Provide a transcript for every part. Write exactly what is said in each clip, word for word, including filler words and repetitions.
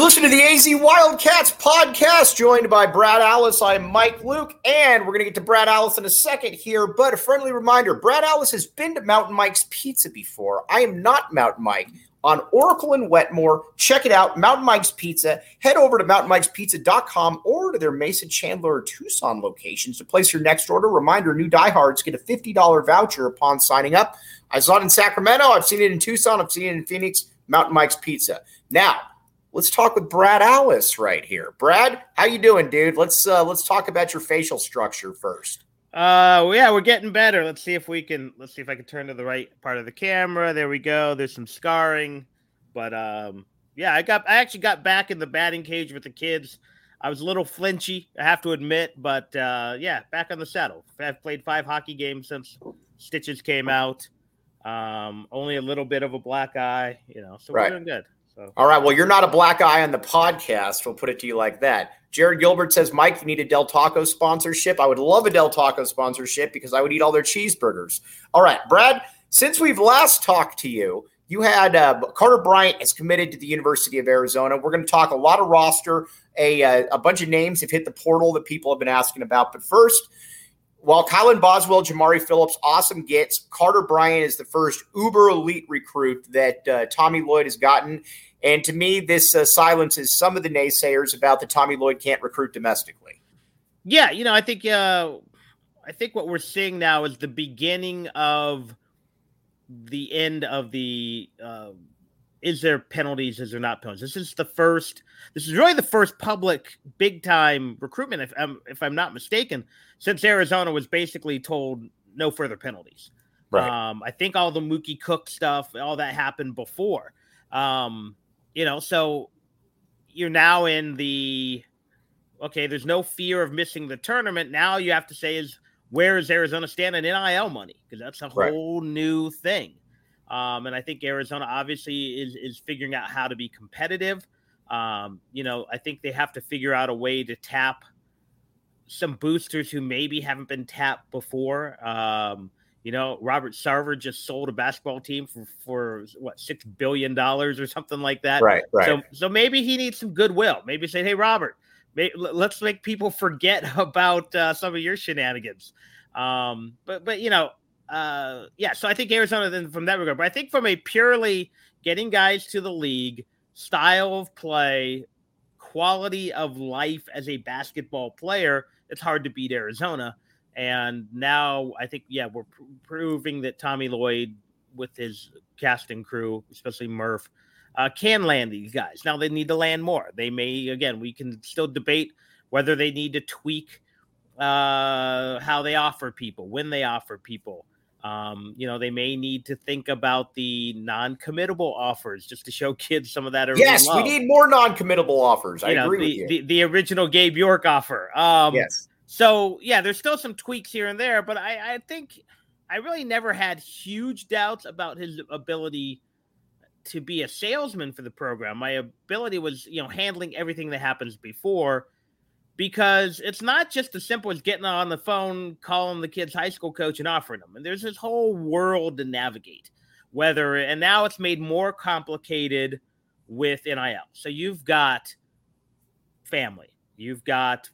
Listen to the A Z Wildcats podcast, joined by Brad Allis. I'm Mike Luke, and we're going to get to Brad Allis in a second here, but a friendly reminder, Brad Allis has been to Mountain Mike's Pizza before. I am not Mountain Mike. On Oracle and Wetmore, check it out, Mountain Mike's Pizza. Head over to mountain mikes pizza dot com or to their Mesa, Chandler, or Tucson locations to place your next order. Reminder, new diehards get a fifty dollars voucher upon signing up. I saw it in Sacramento. I've seen it in Tucson. I've seen it in Phoenix. Mountain Mike's Pizza. Now, let's talk with Brad Allis right here. Brad, how you doing, dude? Let's uh, let's talk about your facial structure first. Uh, well, yeah, we're getting better. Let's see if we can. Let's see if I can turn to the right part of the camera. There we go. There's some scarring, but um, yeah, I got. I actually got back in the batting cage with the kids. I was a little flinchy, I have to admit, but uh, yeah, back on the saddle. I've played five hockey games since stitches came out. Um, only a little bit of a black eye, you know. So right. We're doing good. So. All right, well, you're not a black eye on the podcast. We'll put it to you like that. Jared Gilbert says, Mike, you need a Del Taco sponsorship. I would love a Del Taco sponsorship because I would eat all their cheeseburgers. All right, Brad, since we've last talked to you, you had uh, Carter Bryant is committed to the University of Arizona. We're going to talk a lot of roster. A, uh, a bunch of names have hit the portal that people have been asking about. But first, while Kylan Boswell, Jamari Phillips, awesome gets, Carter Bryant is the first uber elite recruit that uh, Tommy Lloyd has gotten. And to me, this uh, silences some of the naysayers about the Tommy Lloyd can't recruit domestically. Yeah, you know, I think uh, I think what we're seeing now is the beginning of the end of the uh, is there penalties, is there not penalties? This is the first. This is really the first public big time recruitment, if I'm, if I'm not mistaken, since Arizona was basically told no further penalties. Right. Um, I think all the Mookie Cook stuff, all that happened before. Um, You know, so you're now in the, okay, there's no fear of missing the tournament. Now you have to say is, where is Arizona standing in N I L money? Because that's a right. whole new thing. Um, and I think Arizona obviously is is figuring out how to be competitive. Um, you know, I think they have to figure out a way to tap some boosters who maybe haven't been tapped before. Um, You know, Robert Sarver just sold a basketball team for, for what, six billion dollars or something like that. Right, right. So, so maybe he needs some goodwill. Maybe say, hey, Robert, may, let's make people forget about uh, some of your shenanigans. Um, but, but you know, uh, yeah, so I think Arizona then from that regard. But I think from a purely getting guys to the league, style of play, quality of life as a basketball player, it's hard to beat Arizona. And now I think, yeah, we're pr- proving that Tommy Lloyd with his casting crew, especially Murph, uh, can land these guys. Now they need to land more. They may, again, we can still debate whether they need to tweak uh, how they offer people, when they offer people. Um, you know, they may need to think about the non-committable offers just to show kids some of that. Yes, love. We need more non-committable offers. You I know, agree the, with you. The, the original Gabe York offer. Um, yes. So, yeah, there's still some tweaks here and there, but I, I think I really never had huge doubts about his ability to be a salesman for the program. My ability was, you know, handling everything that happens before, because it's not just as simple as getting on the phone, calling the kid's high school coach and offering them. And there's this whole world to navigate, whether, and now it's made more complicated with N I L. So you've got family, you've got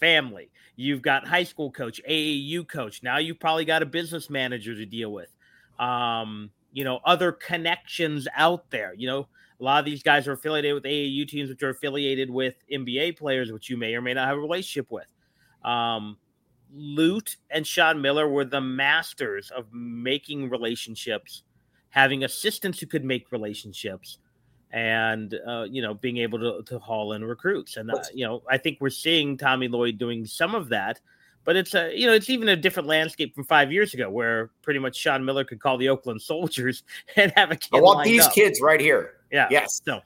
family, you've got high school coach, A A U coach. Now you've probably got a business manager to deal with, um, you know, other connections out there. You know, a lot of these guys are affiliated with A A U teams, which are affiliated with N B A players, which you may or may not have a relationship with. Um, Lute and Sean Miller were the masters of making relationships, having assistants who could make relationships, and, uh, you know, being able to, to haul in recruits. And, uh, you know, I think we're seeing Tommy Lloyd doing some of that, but it's a, you know, it's even a different landscape from five years ago where pretty much Sean Miller could call the Oakland Soldiers and have a kid. I want these up. Kids right here. Yeah. Yes. No.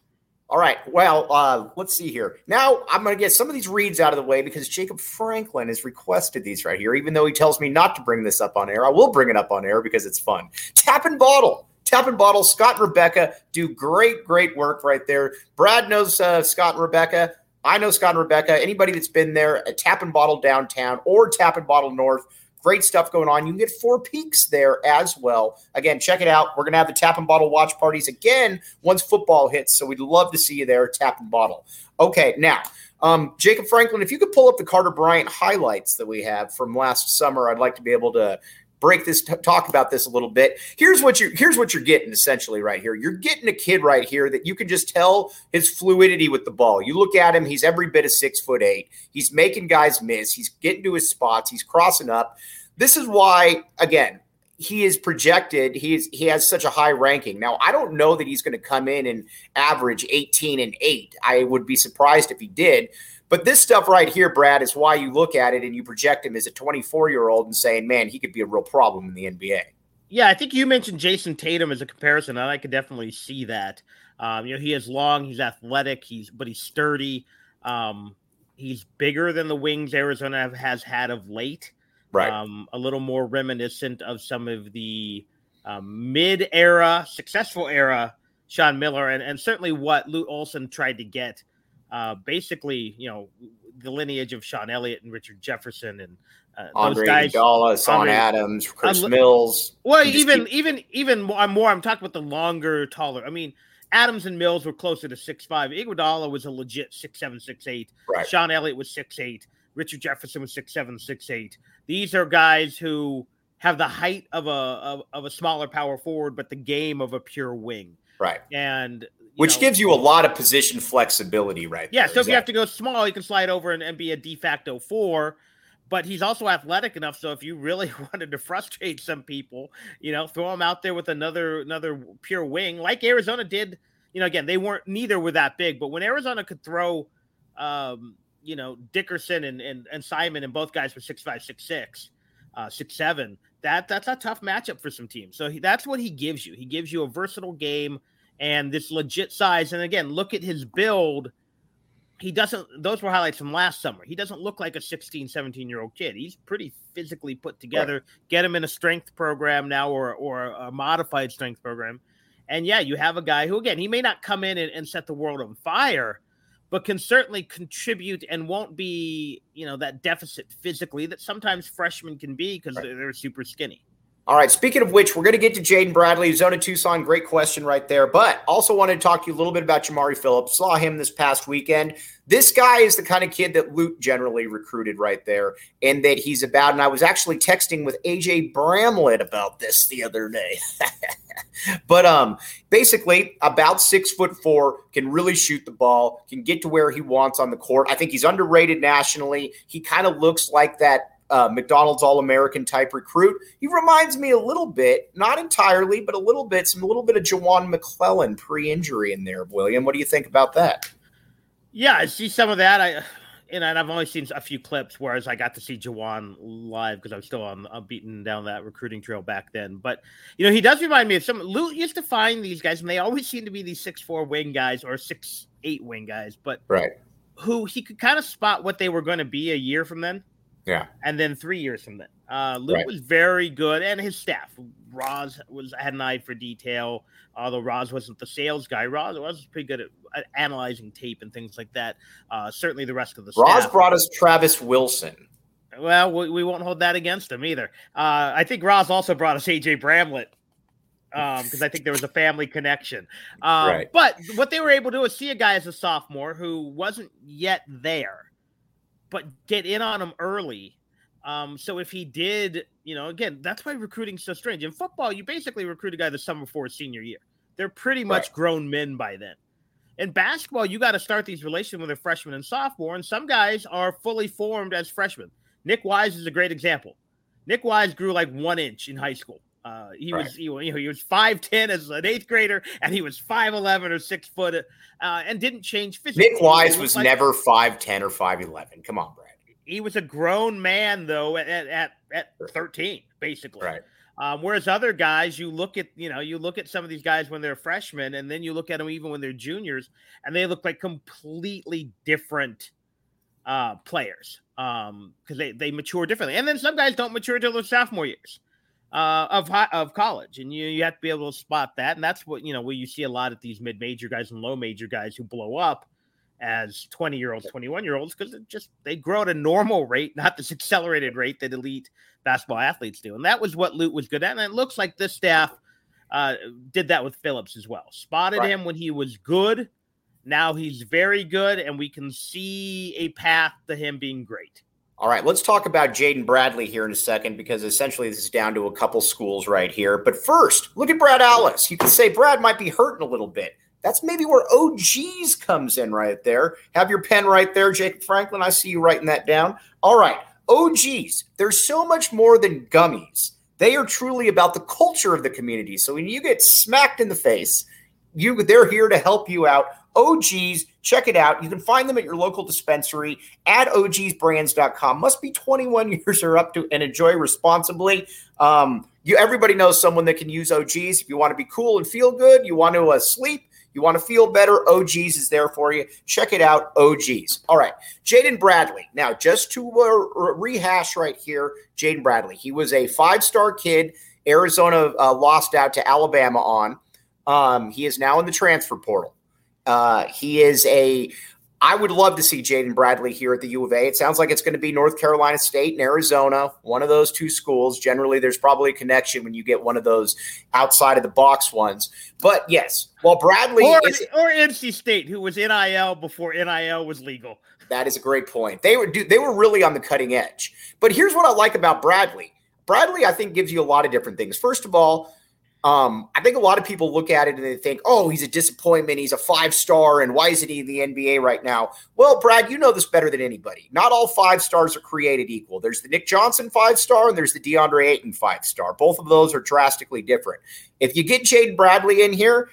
All right. Well, uh, let's see here. Now I'm going to get some of these reads out of the way because Jacob Franklin has requested these right here, even though he tells me not to bring this up on air. I will bring it up on air because it's fun. Tap and bottle. Tap and Bottle, Scott and Rebecca do great, great work right there. Brad knows uh, Scott and Rebecca. I know Scott and Rebecca. Anybody that's been there at Tap and Bottle downtown or Tap and Bottle north, great stuff going on. You can get Four Peaks there as well. Again, check it out. We're going to have the Tap and Bottle watch parties again once football hits, so we'd love to see you there, Tap and Bottle. Okay, now, um, Jacob Franklin, if you could pull up the Carter Bryant highlights that we have from last summer, I'd like to be able to – break this, t- talk about this a little bit. Here's what you here's what you're getting essentially right here. You're getting a kid right here that you can just tell his fluidity with the ball. You look at him, he's every bit of six foot eight. He's making guys miss. He's getting to his spots. He's crossing up. This is why, again, he is projected. He is, he has such a high ranking. Now, I don't know that he's going to come in and average eighteen and eight. I would be surprised if he did. But this stuff right here, Brad, is why you look at it and you project him as a twenty-four-year-old and saying, man, he could be a real problem in the N B A. Yeah, I think you mentioned Jason Tatum as a comparison, and I could definitely see that. Um, you know, he is long, he's athletic, he's but he's sturdy. Um, he's bigger than the wings Arizona has had of late. Right. Um, a little more reminiscent of some of the uh, mid-era, successful era, Sean Miller, and, and certainly what Lute Olsen tried to get. Uh, basically, you know, the lineage of Sean Elliott and Richard Jefferson and uh, Andre Iguodala, Sean Adams, Chris um, Mills. Well, even keep... even even more, more, I'm talking about the longer, taller. I mean, Adams and Mills were closer to six five. Iguodala was a legit six seven, six eight. Right. Sean Elliott was six eight. Richard Jefferson was six seven, six eight. These are guys who have the height of a of, of a smaller power forward, but the game of a pure wing. Right. And which know, gives you a lot of position flexibility, right? Yeah. There. So if exactly. you have to go small, you can slide over and, and be a de facto four, but he's also athletic enough. So if you really wanted to frustrate some people, you know, throw him out there with another, another pure wing like Arizona did, you know, again, they weren't neither were that big, but when Arizona could throw, um, you know, Dickerson and, and, and Simon, and both guys were six, five, six, six, uh, six, seven, that that's a tough matchup for some teams. So he, that's what he gives you. He gives you a versatile game and this legit size. And again, look at his build. He doesn't, those were highlights from last summer. He doesn't look like a sixteen, seventeen year old kid. He's pretty physically put together. Right. Get him in a strength program now or, or a modified strength program. And yeah, you have a guy who, again, he may not come in and, and set the world on fire, but can certainly contribute and won't be, you know, that deficit physically that sometimes freshmen can be because right. they're, they're super skinny. All right, speaking of which, we're going to get to Jaden Bradley, Zona Tucson, great question right there. But also wanted to talk to you a little bit about Jamari Phillips. Saw him this past weekend. This guy is the kind of kid that Lute generally recruited right there and that he's about. And I was actually texting with A J. Bramlett about this the other day. But um, basically, about six foot four, can really shoot the ball, can get to where he wants on the court. I think he's underrated nationally. He kind of looks like that uh, McDonald's All-American type recruit. He reminds me a little bit, not entirely, but a little bit, some a little bit of Juwann McClellan pre-injury in there. William, what do you think about that? Yeah, I see some of that. I and I've only seen a few clips, whereas I got to see Juwann live because I'm still on I'm beaten down that recruiting trail back then. But you know, he does remind me of some. Lute used to find these guys, and they always seem to be these six four wing guys or six eight wing guys, but right. Who he could kind of spot what they were going to be a year from then. Yeah. And then three years from then. Uh, Luke right. was very good. And his staff, Roz was, had an eye for detail. Although Roz wasn't the sales guy. Roz, Roz was pretty good at, at analyzing tape and things like that. Uh, certainly the rest of the Roz staff. Roz brought us Travis Wilson. Well, we, we won't hold that against him either. Uh, I think Roz also brought us A J. Bramlett. Um, because I think there was a family connection. Um, right. But what they were able to do is see a guy as a sophomore who wasn't yet there, but get in on him early. Um, so if he did, you know, again, that's why recruiting's so strange. In football, you basically recruit a guy the summer before his senior year. They're pretty much right. grown men by then. In basketball, you got to start these relations with a freshman and sophomore, and some guys are fully formed as freshmen. Nick Wise is a great example. Nick Wise grew like one inch in high school. Uh, he right. was, he, you know, he was five ten as an eighth grader, and he was five eleven or six foot, uh, and didn't change physically. Nick Wise was like never five ten or five eleven. Come on, Brad. He was a grown man though at at, at thirteen, basically. Right. Um, whereas other guys, you look at, you know, you look at some of these guys when they're freshmen, and then you look at them even when they're juniors, and they look like completely different uh, players um, because they they mature differently. And then some guys don't mature till their sophomore years. Uh, of high, of college, and you you have to be able to spot that, and that's what you know where you see a lot of these mid major guys and low major guys who blow up as twenty year olds, twenty one year olds because it just they grow at a normal rate, not this accelerated rate that elite basketball athletes do, and that was what Lute was good at, and it looks like this staff uh, did that with Phillips as well. Spotted right. him when he was good, now he's very good, and we can see a path to him being great. All right, let's talk about Jaden Bradley here in a second because essentially this is down to a couple schools right here. But first, look at Brad Allis. You can say Brad might be hurting a little bit. That's maybe where O Gs comes in right there. Have your pen right there, Jacob Franklin. I see you writing that down. All right, O Gs, they're so much more than gummies. They are truly about the culture of the community. So when you get smacked in the face, you they're here to help you out. O Gs, check it out. You can find them at your local dispensary at O Gs Brands dot com. Must be twenty-one years or up to and enjoy responsibly. Um, you everybody knows someone that can use O Gs. If you want to be cool and feel good, you want to uh, sleep, you want to feel better, O Gs is there for you. Check it out, O Gs. All right, Jaden Bradley. Now, just to uh, rehash right here, Jaden Bradley. He was a five-star kid Arizona uh, lost out to Alabama on. Um, he is now in the transfer portal. Uh, he is a – I would love to see Jaden Bradley here at the U of A. It sounds like it's going to be North Carolina State and Arizona, one of those two schools. Generally, there's probably a connection when you get one of those outside-of-the-box ones. But, yes, well, Bradley or, is – Or N C State, who was N I L before N I L was legal. That is a great point. They were, they were really on the cutting edge. But here's what I like about Bradley. Bradley, I think, gives you a lot of different things. First of all, Um, I think a lot of people look at it and they think, oh, he's a disappointment. He's a five-star. And why isn't he in the N B A right now? Well, Brad, you know this better than anybody. Not all five stars are created equal. There's the Nick Johnson five-star and there's the DeAndre Ayton five-star. Both of those are drastically different. If you get Jaden Bradley in here,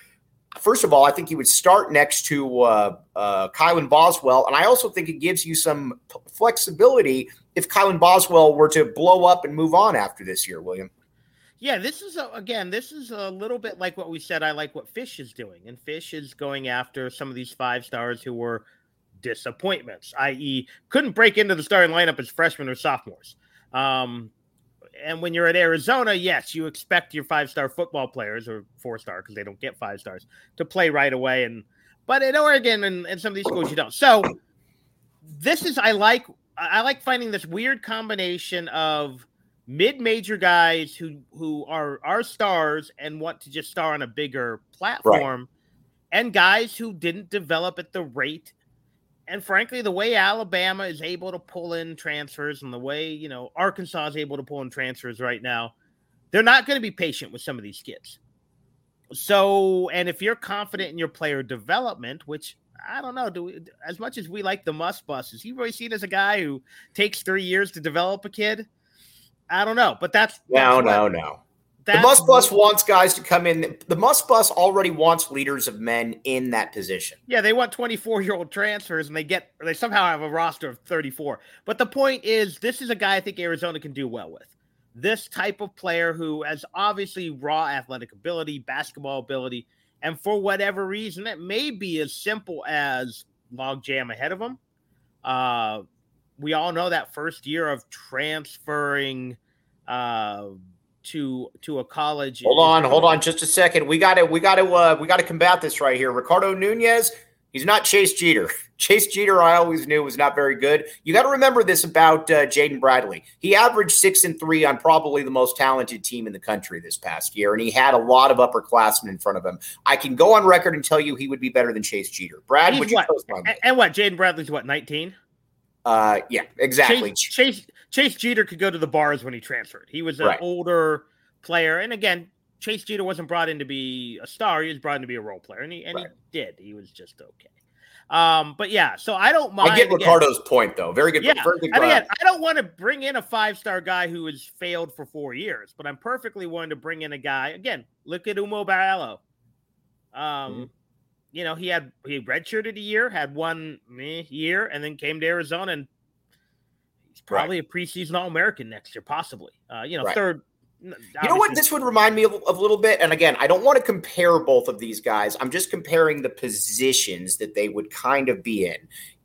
first of all, I think he would start next to uh, uh, Kylan Boswell. And I also think it gives you some p- flexibility if Kylan Boswell were to blow up and move on after this year, William. Yeah, this is, a, again, this is a little bit like what we said. I like what Fisch is doing. And Fisch is going after some of these five stars who were disappointments, that is couldn't break into the starting lineup as freshmen or sophomores. Um, and when you're at Arizona, yes, you expect your five-star football players or four-star because they don't get five stars to play right away. And But at Oregon and, and some of these schools, you don't. So this is, I like, I like finding this weird combination of mid-major guys who, who are, are stars and want to just star on a bigger platform right. and guys who didn't develop at the rate. And frankly, the way Alabama is able to pull in transfers and the way, you know, Arkansas is able to pull in transfers right now, they're not going to be patient with some of these kids. So, and if you're confident in your player development, which I don't know. Do we, as much as we like the must bus, is he really seen as a guy who takes three years to develop a kid? I don't know, but that's, no, that's no, no. That's the must bus wants guys to come in. The must bus already wants leaders of men in that position. Yeah, they want twenty-four-year-old transfers, and they get or they somehow have a roster of thirty-four. But the point is, this is a guy I think Arizona can do well with. This type of player who has obviously raw athletic ability, basketball ability, and for whatever reason, it may be as simple as logjam ahead of him. Uh, we all know that first year of transferring uh, – to to a college. Hold on, hold on just a second. We got to we got to uh, we got to combat this right here. Ricardo Nunez, he's not Chase Jeter. Chase Jeter I always knew was not very good. You got to remember this about uh, Jaden Bradley. He averaged six and three on probably the most talented team in the country this past year, and he had a lot of upperclassmen in front of him. I can go on record and tell you he would be better than Chase Jeter. Brad, he's would you what? Post on that? And what? Jaden Bradley's what, nineteen? Uh, yeah, exactly. Chase, Chase Chase Jeter could go to the bars when he transferred. He was an right. older player, and again, Chase Jeter wasn't brought in to be a star. He was brought in to be a role player, and he and right. he did. He was just okay. Um, but yeah, so I don't mind. I get again, Ricardo's point, though. Very good. Yeah, very good. And again, I don't want to bring in a five-star guy who has failed for four years, but I'm perfectly willing to bring in a guy. Again, look at Umo Barallo. Um. Mm-hmm. You know, he had he redshirted a year, had one meh year, and then came to Arizona, and he's probably right. a preseason All-American next year, possibly. Uh, you know, right. third. You know what this would remind me of, of a little bit? And again, I don't want to compare both of these guys. I'm just comparing the positions that they would kind of be in.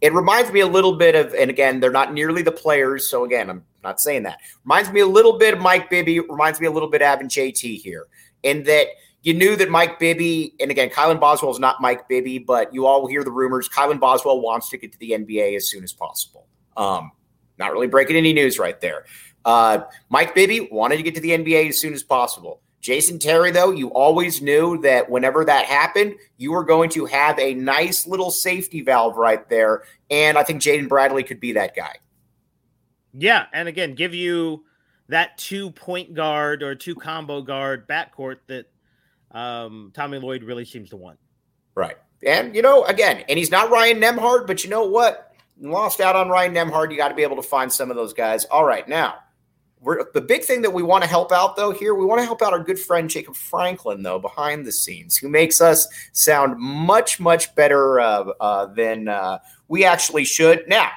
It reminds me a little bit of, and again, they're not nearly the players, so again, I'm not saying that. Reminds me a little bit of Mike Bibby. Reminds me a little bit of Avin J T here, in that – you knew that Mike Bibby, and again, Kylan Boswell is not Mike Bibby, but you all hear the rumors. Kylan Boswell wants to get to the N B A as soon as possible. Um, not really breaking any news right there. Uh, Mike Bibby wanted to get to the N B A as soon as possible. Jason Terry, though, you always knew that whenever that happened, you were going to have a nice little safety valve right there, and I think Jaden Bradley could be that guy. Yeah, and again, give you that two-point guard or two-combo guard backcourt that Um, Tommy Lloyd really seems to want. Right. And, you know, again, and he's not Ryan Nembhard, but you know what? You lost out on Ryan Nembhard. You got to be able to find some of those guys. All right. Now, we're, the big thing that we want to help out, though, here, we want to help out our good friend Jacob Franklin, though, behind the scenes, who makes us sound much, much better uh, uh, than uh, we actually should. Now,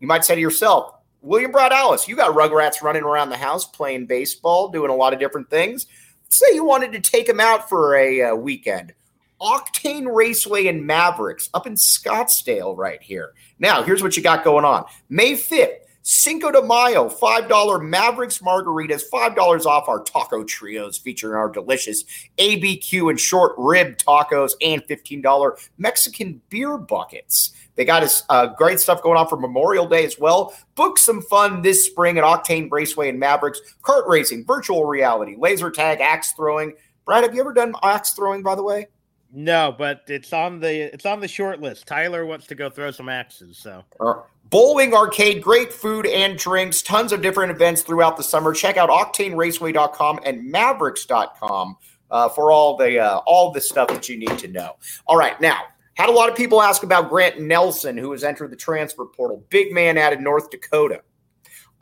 you might say to yourself, William Brad Alice, you got Rugrats running around the house, playing baseball, doing a lot of different things. Say you wanted to take him out for a uh, weekend. Octane Raceway and Mavericks up in Scottsdale right here. Now, here's what you got going on. May fifth, Cinco de Mayo, five dollars Mavericks margaritas, five dollars off our taco trios featuring our delicious A B Q and short rib tacos, and fifteen dollars Mexican beer buckets. They got uh, great stuff going on for Memorial Day as well. Book some fun this spring at Octane Raceway and Mavericks. Kart racing, virtual reality, laser tag, axe throwing. Brad, have you ever done axe throwing, by the way? No, but it's on the it's on the short list. Tyler wants to go throw some axes. So uh, bowling arcade, great food and drinks, tons of different events throughout the summer. Check out octane raceway dot com and mavericks dot com uh, for all the uh, all the stuff that you need to know. All right, now. Had a lot of people ask about Grant Nelson, who has entered the transfer portal. Big man out of North Dakota.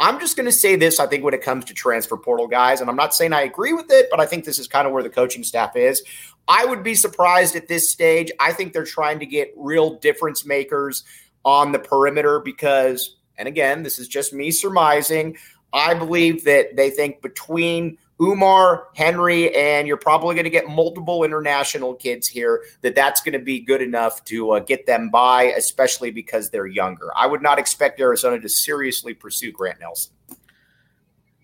I'm just going to say this, I think, when it comes to transfer portal guys, and I'm not saying I agree with it, but I think this is kind of where the coaching staff is. I would be surprised at this stage. I think they're trying to get real difference makers on the perimeter because, and again, this is just me surmising, I believe that they think between – Umar, Henry, and you're probably going to get multiple international kids here, that that's going to be good enough to uh, get them by, especially because they're younger. I would not expect Arizona to seriously pursue Grant Nelson.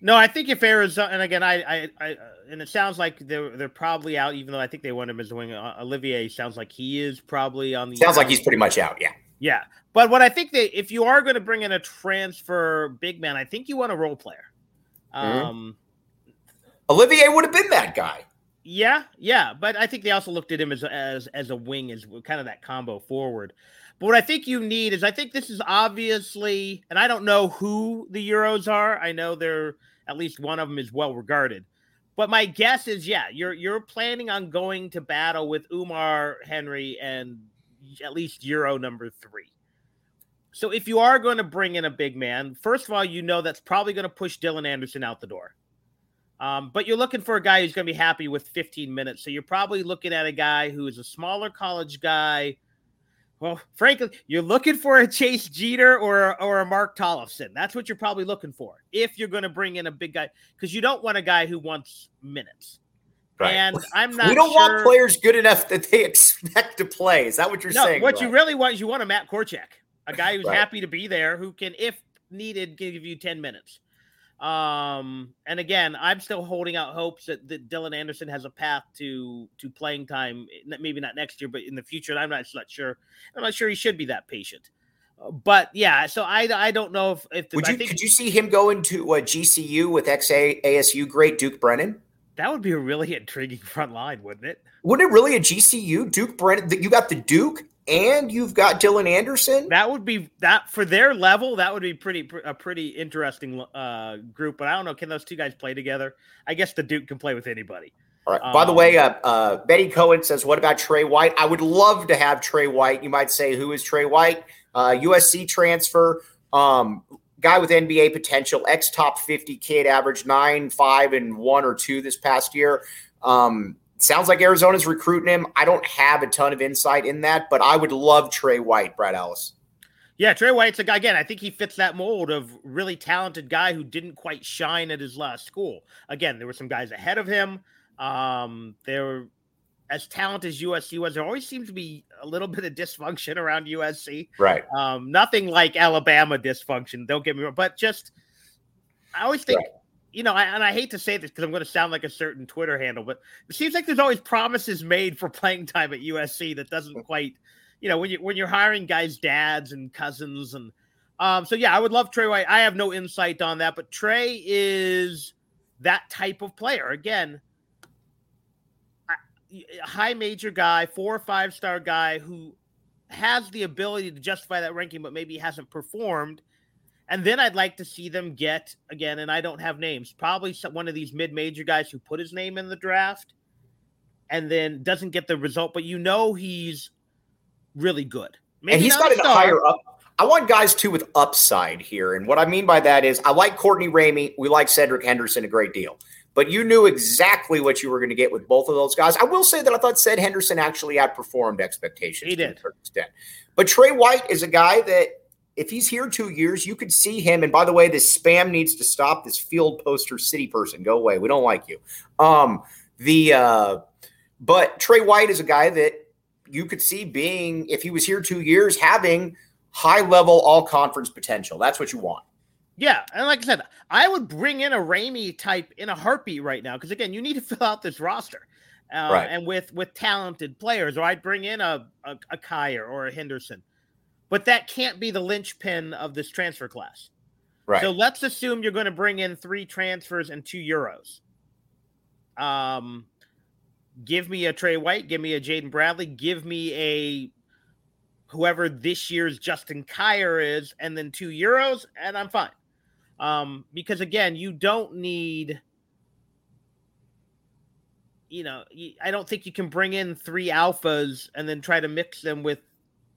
No, I think if Arizona, and again, I, I, I and it sounds like they're they're probably out, even though I think they want him as a wing. Olivier sounds like he is probably on the. Sounds like he's pretty much out, yeah. Yeah, but what I think that if you are going to bring in a transfer big man, I think you want a role player. Mm-hmm. Um Olivier would have been that guy. Yeah, yeah. But I think they also looked at him as as as a wing, as kind of that combo forward. But what I think you need is, I think this is obviously, and I don't know who the Euros are. I know they're, at least one of them is well regarded. But my guess is, yeah, you're you're planning on going to battle with Umar, Henry, and at least Euro number three. So if you are going to bring in a big man, first of all, you know that's probably going to push Dylan Anderson out the door. Um, but you're looking for a guy who's going to be happy with fifteen minutes. So you're probably looking at a guy who is a smaller college guy. Well, frankly, you're looking for a Chase Jeter or, or a Mark Tollefson. That's what you're probably looking for if you're going to bring in a big guy, because you don't want a guy who wants minutes. Right. And I'm not We don't sure... want players good enough that they expect to play. Is that what you're no, saying? No, what right? you really want is you want a Matt Korchak, a guy who's right. happy to be there, who can, if needed, give you ten minutes. Um, and again, I'm still holding out hopes that, that Dylan Anderson has a path to, to playing time, maybe not next year, but in the future. And I'm not, not sure. I'm not sure he should be that patient, uh, but yeah, so I, I don't know if, if the, Would you, I think, could you see him going to uh, G C U with ex-A S U great Duke Brennan? That would be a really intriguing front line, wouldn't it? Wouldn't it really a G C U Duke Brennan? You got the Duke and you've got Dylan Anderson. That would be that for their level. That would be pretty a pretty interesting uh, group. But I don't know. Can those two guys play together? I guess the Duke can play with anybody. All right. Um, By the way, uh, uh, Betty Cohen says, "What about Trey White? I would love to have Trey White." You might say, "Who is Trey White?" Uh, U S C transfer, um, guy with N B A potential, ex top fifty kid, averaged nine, five, and one or two this past year. Um, Sounds like Arizona's recruiting him. I don't have a ton of insight in that, but I would love Trey White, Brad Ellis. Yeah, Trey White's a guy, again, I think he fits that mold of really talented guy who didn't quite shine at his last school. Again, there were some guys ahead of him. Um, they were as talented as U S C was. There always seems to be a little bit of dysfunction around U S C. Right. Um, nothing like Alabama dysfunction, don't get me wrong, but just I always think right. – You know, I, and I hate to say this because I'm going to sound like a certain Twitter handle, but it seems like there's always promises made for playing time at U S C that doesn't quite, you know, when, you, when you're hiring guys' dads and cousins. And um, so, yeah, I would love Trey White. I have no insight on that, but Trey is that type of player. Again, a high major guy, four or five-star guy who has the ability to justify that ranking, but maybe hasn't performed. And then I'd like to see them get, again, and I don't have names, probably some, one of these mid-major guys who put his name in the draft and then doesn't get the result, but you know he's really good. Maybe and he's got a higher up. I want guys, too, with upside here. And what I mean by that is I like Courtney Ramey. We like Cedric Henderson a great deal. But you knew exactly what you were going to get with both of those guys. I will say that I thought Ced Henderson actually outperformed expectations. He did. To a certain extent. But Trey White is a guy that, if he's here two years, you could see him. And by the way, this spam needs to stop. This field poster city person, go away. We don't like you. Um, the uh, but Trey White is a guy that you could see being, if he was here two years, having high-level all-conference potential. That's what you want. Yeah, and like I said, I would bring in a Ramey type in a heartbeat right now because, again, you need to fill out this roster. Uh, right. And with with talented players. Or I'd bring in a, a, a Kier or a Henderson. But that can't be the linchpin of this transfer class. Right. So let's assume you're going to bring in three transfers and two Euros. Um, give me a Trey White. Give me a Jaden Bradley. Give me a whoever this year's Justin Kier is, and then two Euros, and I'm fine. Um, because, again, you don't need – you know, I don't think you can bring in three alphas and then try to mix them with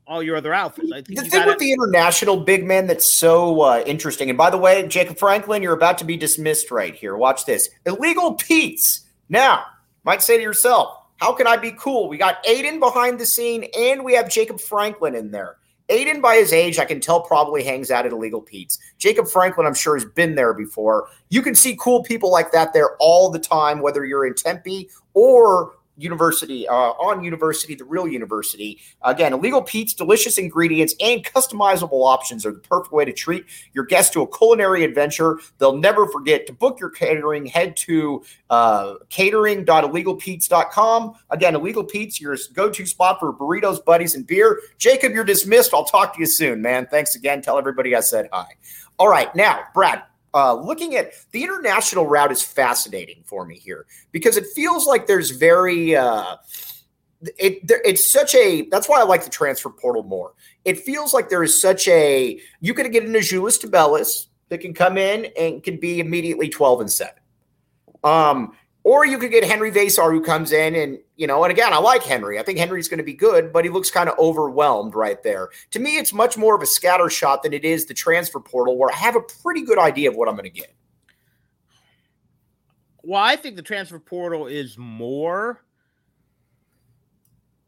all your other outfits. I think the thing with the international big man that's so uh, interesting, and by the way, Jacob Franklin, you're about to be dismissed right here. Watch this. Illegal Pete's. Now, might say to yourself, how can I be cool? We got Aiden behind the scene, and we have Jacob Franklin in there. Aiden, by his age, I can tell probably hangs out at Illegal Pete's. Jacob Franklin, I'm sure, has been there before. You can see cool people like that there all the time, whether you're in Tempe or University, uh, on University, the real University. Again, Illegal Pete's, delicious ingredients, and customizable options are the perfect way to treat your guests to a culinary adventure they'll never forget. To book your catering, head to uh, catering dot illegal pete's dot com. Again, Illegal Pete's, your go-to spot for burritos, buddies, and beer. Jacob, you're dismissed. I'll talk to you soon, man. Thanks again. Tell everybody I said hi. All right, now, Brad, Uh, looking at the international route is fascinating for me here because it feels like there's very uh, it. There, it's such a that's why I like the transfer portal more. It feels like there is such a you could get into Julius Tabellis that can come in and can be immediately twelve and seven, um, Or you could get Henry Vesar, who comes in and, you know, and again, I like Henry. I think Henry's going to be good, but he looks kind of overwhelmed right there. To me, it's much more of a scatter shot than it is the transfer portal, where I have a pretty good idea of what I'm going to get. Well, I think the transfer portal is more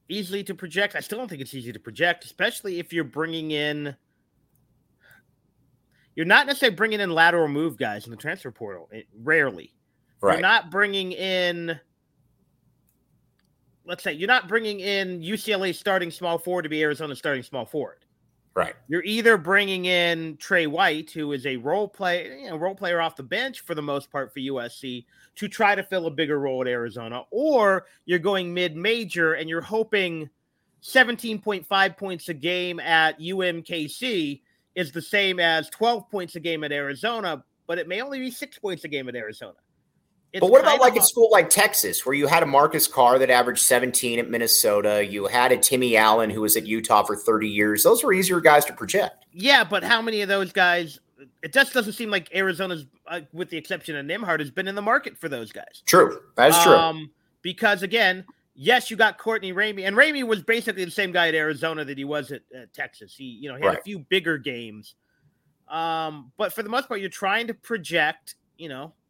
easily to project. I still don't think it's easy to project, especially if you're bringing in – you're not necessarily bringing in lateral move guys in the transfer portal, it, rarely. Right. You're not bringing in, let's say, you're not bringing in U C L A starting small forward to be Arizona's starting small forward. Right. You're either bringing in Trey White, who is a role play, you know, role player off the bench for the most part for U S C, to try to fill a bigger role at Arizona, or you're going mid-major and you're hoping seventeen point five points a game at U M K C is the same as twelve points a game at Arizona, but it may only be six points a game at Arizona. It's but what about like a school like Texas, where you had a Marcus Carr that averaged seventeen at Minnesota? You had a Timmy Allen who was at Utah for thirty years. Those were easier guys to project. Yeah, but how many of those guys – it just doesn't seem like Arizona's, uh, with the exception of Nembhard, has been in the market for those guys. True. That is true. Um, because, again, yes, you got Courtney Ramey. And Ramey was basically the same guy at Arizona that he was at, at Texas. He, you know, he had right. a few bigger games. Um, but for the most part, you're trying to project, you know –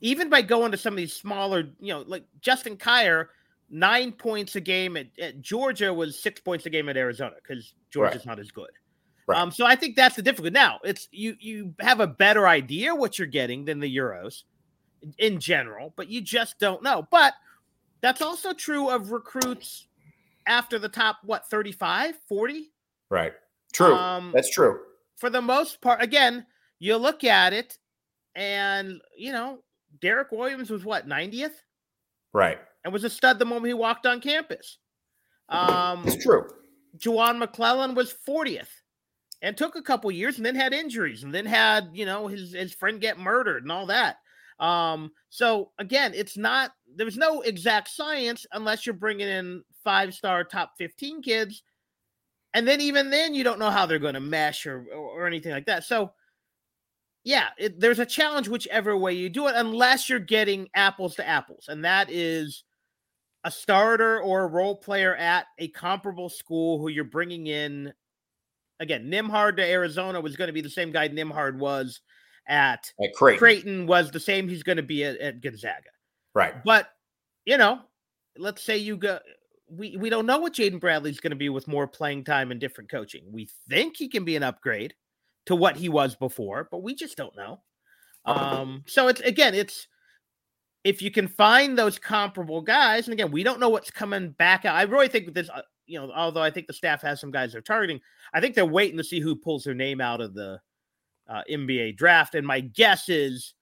even by going to some of these smaller, you know, like Justin Kier, nine points a game at, at Georgia was six points a game at Arizona because Georgia's right. not as good. Right. Um, so I think that's the difficulty. Now, it's you you have a better idea what you're getting than the Euros in, in general, but you just don't know. But that's also true of recruits after the top, what, thirty-five, forty? Right. True. Um, that's true. For the most part, again, you look at it and, you know, Derek Williams was what, ninetieth? Right. And was a stud the moment he walked on campus. Um, it's true. Juwann McClellan was fortieth and took a couple years and then had injuries and then had, you know, his, his friend get murdered and all that. Um, so again, it's not, there's no exact science unless you're bringing in five-star top fifteen kids. And then even then you don't know how they're going to mesh or, or, or anything like that. So Yeah, it, there's a challenge whichever way you do it, unless you're getting apples to apples. And that is a starter or a role player at a comparable school who you're bringing in. Again, Nembhard to Arizona was going to be the same guy Nembhard was at, at Creighton. Creighton was the same he's going to be at, at Gonzaga. Right. But, you know, let's say you go we, – we don't know what Jaden Bradley's going to be with more playing time and different coaching. We think he can be an upgrade to what he was before, but we just don't know. Um, so it's, again, it's, if you can find those comparable guys, and again, we don't know what's coming back out. I really think this, uh, you know, although I think the staff has some guys they're targeting, I think they're waiting to see who pulls their name out of the uh, N B A draft. And my guess is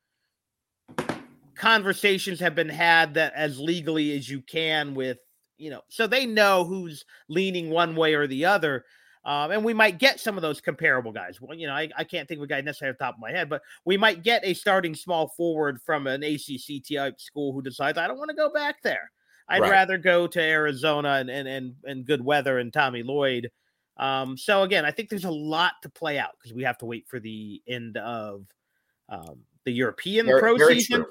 conversations have been had that as legally as you can with, you know, so they know who's leaning one way or the other. Um, and we might get some of those comparable guys. Well, you know, I, I can't think of a guy necessarily off the top of my head, but we might get a starting small forward from an A C C type school who decides, I don't want to go back there. I'd right. rather go to Arizona and, and, and, and good weather and Tommy Lloyd. Um, so again, I think there's a lot to play out because we have to wait for the end of um, the European very, pro very season. True.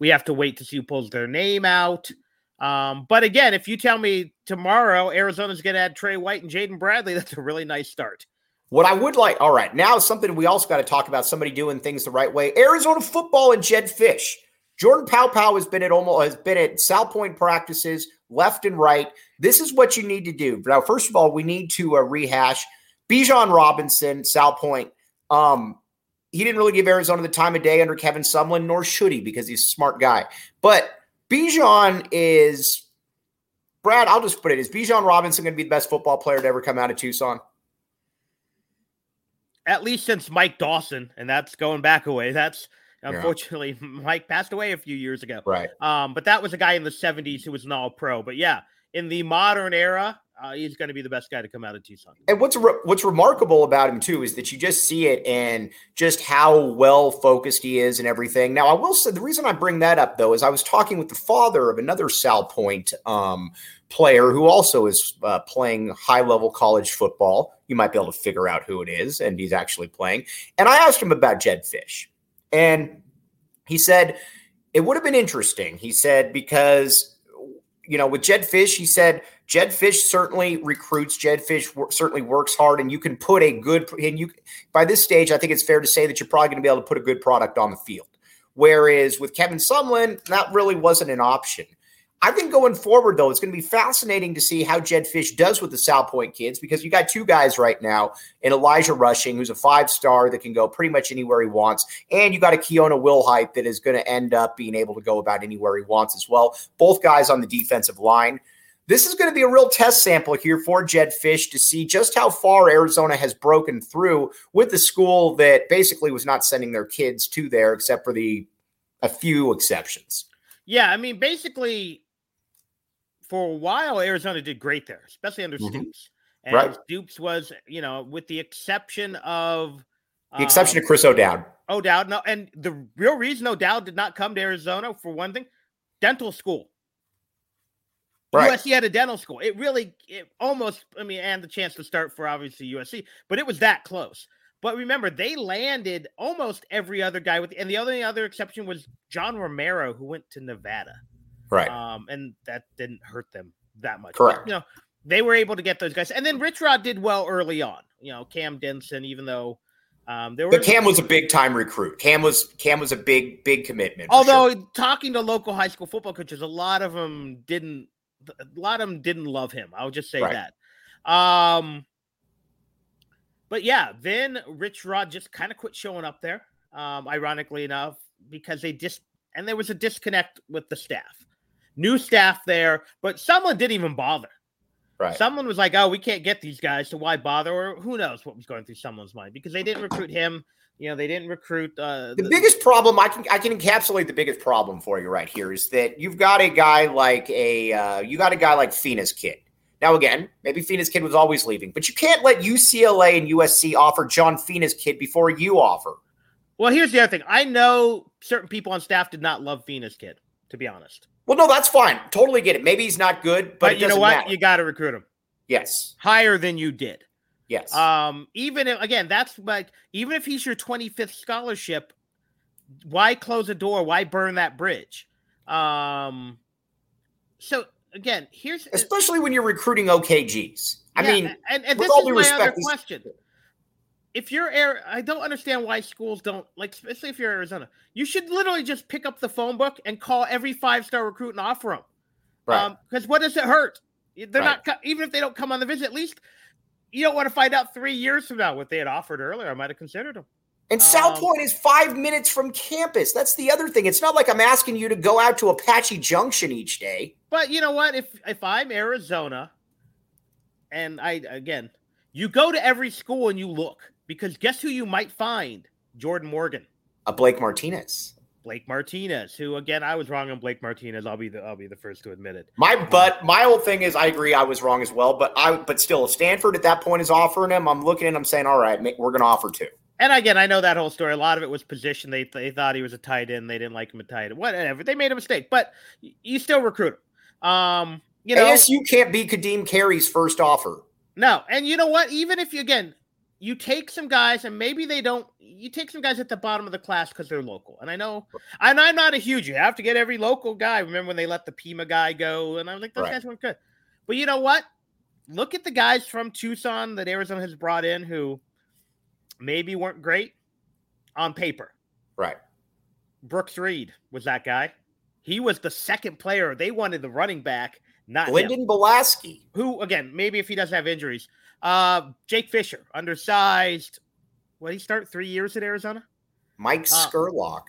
We have to wait to see who pulls their name out. Um, but again, if you tell me tomorrow Arizona's going to add Trey White and Jaden Bradley, that's a really nice start. What I would like, all right, now something we also got to talk about, somebody doing things the right way, Arizona football and Jed Fisch. Jordan Pow-Pow has been at almost, has been at South Pointe practices left and right. This is what you need to do. Now, first of all, we need to uh, rehash Bijan Robinson, South Pointe. Um, he didn't really give Arizona the time of day under Kevin Sumlin, nor should he, because he's a smart guy. But Bijan is, Brad, I'll just put it, is Bijan Robinson going to be the best football player to ever come out of Tucson? At least since Mike Dawson, and that's going back a way. That's, unfortunately, yeah. Mike passed away a few years ago. Right. Um, but that was a guy in the seventies who was an all-pro. But, yeah, in the modern era, uh, he's going to be the best guy to come out of Tucson. And what's re- what's remarkable about him, too, is that you just see it and just how well-focused he is and everything. Now, I will say the reason I bring that up, though, is I was talking with the father of another South Pointe um, player who also is uh, playing high-level college football. You might be able to figure out who it is, and he's actually playing. And I asked him about Jed Fisch, and he said – It would have been interesting, he said, because, you know, with Jed Fisch, he said, Jed Fisch certainly recruits. Jed Fisch w- certainly works hard, and you can put a good – and you by this stage, I think it's fair to say that you're probably going to be able to put a good product on the field. Whereas with Kevin Sumlin, that really wasn't an option. I think going forward, though, it's going to be fascinating to see how Jed Fisch does with the South Pointe kids, because you got two guys right now in Elijah Rushing, who's a five-star that can go pretty much anywhere he wants, and you got a Keona Wilhite that is going to end up being able to go about anywhere he wants as well, both guys on the defensive line. This is going to be a real test sample here for Jed Fisch to see just how far Arizona has broken through with the school that basically was not sending their kids to there except for the a few exceptions. Yeah, I mean, basically, for a while, Arizona did great there, especially under mm-hmm. Stoops. And right. Stoops was, you know, with the exception of... The um, exception of Chris O'Dowd. O'Dowd, no. And the real reason O'Dowd did not come to Arizona, for one thing, dental school. Right. U S C had a dental school. It really, it almost, I mean, and the chance to start for, obviously, U S C. But it was that close. But remember, they landed almost every other guy with... And the only other exception was John Romero, who went to Nevada. Right. Um, and that didn't hurt them that much. Correct. But, you know, they were able to get those guys. And then Rich Rod did well early on. You know, Cam Denson, even though um, there were. But Cam was a big time recruit. Cam was Cam was a big, big commitment. Although sure. talking to local high school football coaches, a lot of them didn't, a lot of them didn't love him. I'll just say right. that. Um, but yeah, then Rich Rod just kind of quit showing up there. Um, ironically enough, because they just, dis- and there was a disconnect with the staff. New staff there, but someone didn't even bother. Right. Someone was like, oh, we can't get these guys, so why bother? Or who knows what was going through someone's mind, because they didn't recruit him. You know, they didn't recruit. Uh, the, the biggest problem, I can I can encapsulate the biggest problem for you right here, is that you've got a guy like a, uh, you got a guy like Fina's kid. Now, again, maybe Fina's kid was always leaving, but you can't let U C L A and U S C offer John Fina's kid before you offer. Well, here's the other thing. I know certain people on staff did not love Fina's kid, to be honest. Well, no, that's fine. Totally get it. Maybe he's not good, but, but it you know what? Matter. You got to recruit him. Yes. Higher than you did. Yes. Um, even if, again, that's like, even if he's your twenty-fifth scholarship, why close a door? Why burn that bridge? Um, so again, here's. Especially when you're recruiting O K Gs. I yeah, mean, and, and with this all is due my respect, other question. If you're, I don't understand why schools don't, like, especially if you're Arizona, you should literally just pick up the phone book and call every five-star recruit and offer them. Right. Because um, what does it hurt? They're right. not, even if they don't come on the visit, at least you don't want to find out three years from now what they had offered earlier. I might have considered them. And um, South Pointe is five minutes from campus. That's the other thing. It's not like I'm asking you to go out to Apache Junction each day. But you know what? If if I'm Arizona, and I, again, you go to every school and you look. Because guess who you might find? Jordan Morgan. A Blake Martinez. Blake Martinez, who, again, I was wrong on Blake Martinez. I'll be the I'll be the first to admit it. My but my whole thing is I agree I was wrong as well, but I but still, if Stanford at that point is offering him, I'm looking and I'm saying, all right, make, we're going to offer two. And again, I know that whole story. A lot of it was position. They they thought he was a tight end. They didn't like him a tight end. Whatever. They made a mistake, but you still recruit him. Um, you know, A S U can't be Kadeem Carey's first offer. No, and you know what? Even if you again. You take some guys, and maybe they don't. You take some guys at the bottom of the class because they're local. And I know, and I'm not a huge. You have to get every local guy. Remember when they let the Pima guy go, and I was like, those right. guys weren't good. But you know what? Look at the guys from Tucson that Arizona has brought in who maybe weren't great on paper. Right. Brooks Reed was that guy. He was the second player. They wanted the running back, not Lyndon Bulaski. Who again? Maybe if he doesn't have injuries. Uh, Jake Fisher, undersized. What did he start? Three years at Arizona? Mike uh, Scurlock.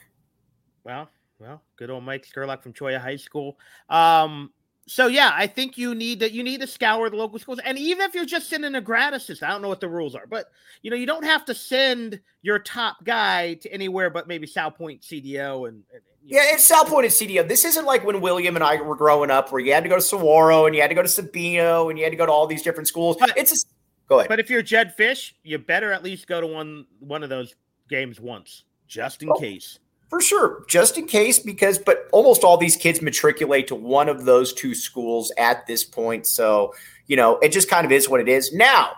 Well, well, good old Mike Scurlock from Cholla High School. Um, so yeah, I think you need to you need to scour the local schools. And even if you're just sending a grad assistant, I don't know what the rules are, but you know, you don't have to send your top guy to anywhere but maybe South Pointe C D O and, and yeah, know. It's South Pointe and C D O. This isn't like when William and I were growing up where you had to go to Saguaro and you had to go to Sabino and you had to go to all these different schools. But, it's a Go ahead. But if you're Jed Fisch, you better at least go to one one of those games once, just in oh, case. For sure, just in case, because but almost all these kids matriculate to one of those two schools at this point. So, you know, it just kind of is what it is. Now,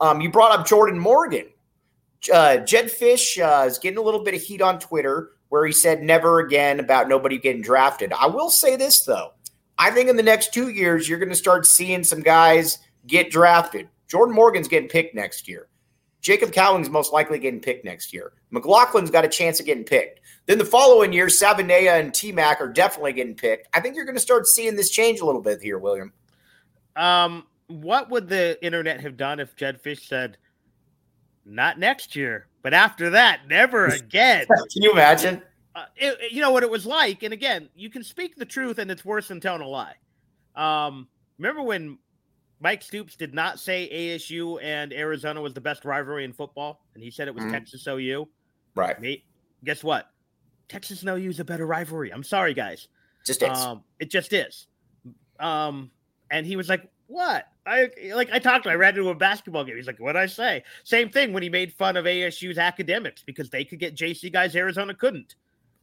um, you brought up Jordan Morgan. Uh, Jed Fisch uh, is getting a little bit of heat on Twitter. where he said never again about nobody getting drafted. I will say this, though. I think in the next two years, you're going to start seeing some guys get drafted. Jordan Morgan's getting picked next year. Jacob Cowling's most likely getting picked next year. McLaughlin's got a chance of getting picked. Then the following year, Sabanea and T-Mac are definitely getting picked. I think you're going to start seeing this change a little bit here, William. Um, what would the internet have done if Jed Fisch said, not next year, but after that, never again? Can you imagine? Uh, it, you know what it was like? And again, you can speak the truth, and it's worse than telling a lie. Um, remember when Mike Stoops did not say A S U and Arizona was the best rivalry in football, and he said it was mm-hmm. Texas O U? Right. Mate, guess what? Texas and O U is a better rivalry. I'm sorry, guys. Just is. Um, it just is. Um, and he was like, what? I like I talked to him. I ran into a basketball game. He's like, what'd I say? Same thing when he made fun of A S U's academics because they could get J C guys Arizona couldn't.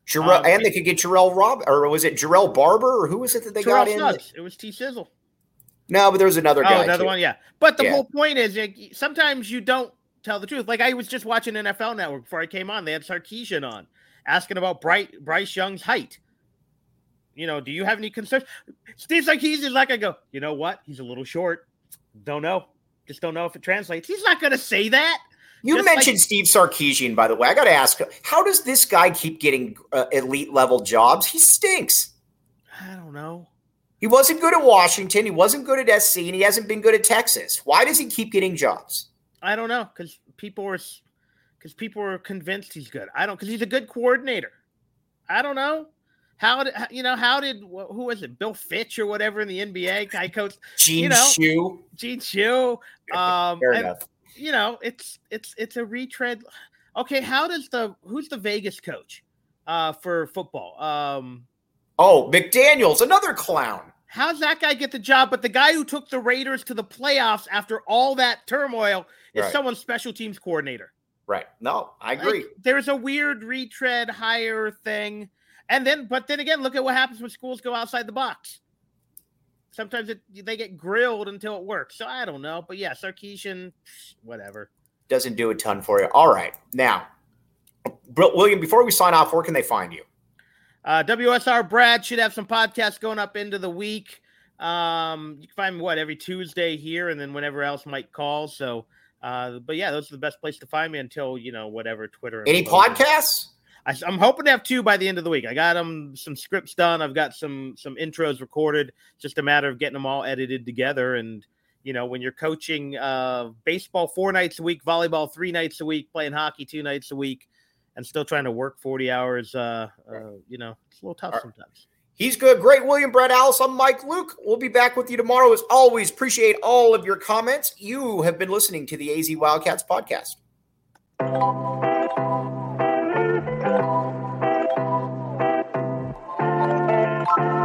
Jure- um, and they could get Jarrell Rob, or was it Jarrell Barber, or who was it that they Terrell got in? That- it was T. Sizzle. No, but there was another guy. Oh, another too. one, yeah. But the yeah. whole point is, like, sometimes you don't tell the truth. Like I was just watching N F L Network before I came on. They had Sarkeesian on, asking about Bright, Bryce Young's height. You know, do you have any concerns? Steve Sarkeesian's like, I go, you know what? He's a little short. Don't know. Just don't know if it translates. He's not going to say that. You Just mentioned like, Steve Sarkeesian, by the way. I got to ask, how does this guy keep getting uh, elite-level jobs? He stinks. I don't know. He wasn't good at Washington. He wasn't good at S C, and he hasn't been good at Texas. Why does he keep getting jobs? I don't know, because people are because people are convinced he's good. I don't because he's a good coordinator. I don't know. How did you know? How did who was it? Bill Fitch or whatever in the N B A guy coach. Gene you know, Shue. Gene Shue. Um, Fair and, enough. You know, it's it's it's a retread. Okay, how does the who's the Vegas coach uh, for football? Um, oh, McDaniels, another clown. How's that guy get the job? But the guy who took the Raiders to the playoffs after all that turmoil is right. someone's special teams coordinator. Right. No, I agree. Like, there's a weird retread hire thing, and then but then again, look at what happens when schools go outside the box. Sometimes it, they get grilled until it works. So I don't know. But yeah, Sarkeesian, whatever. Doesn't do a ton for you. All right. Now, William, before we sign off, where can they find you? Uh, W S R Brad should have some podcasts going up into the week. Um, you can find me, what, every Tuesday here and then whenever else Mike calls. So, uh, but yeah, those are the best place to find me until, you know, whatever, Twitter. Any podcasts? I, I'm hoping to have two by the end of the week. I got um, some scripts done. I've got some some intros recorded. Just a matter of getting them all edited together. And, you know, when you're coaching uh, baseball four nights a week, volleyball three nights a week, playing hockey two nights a week, and still trying to work forty hours, uh, uh, you know, it's a little tough right. sometimes. He's good. Great, William, Brad, Alice. I'm Mike Luke. We'll be back with you tomorrow. As always, appreciate all of your comments. You have been listening to the A Z Wildcats podcast. Thank you.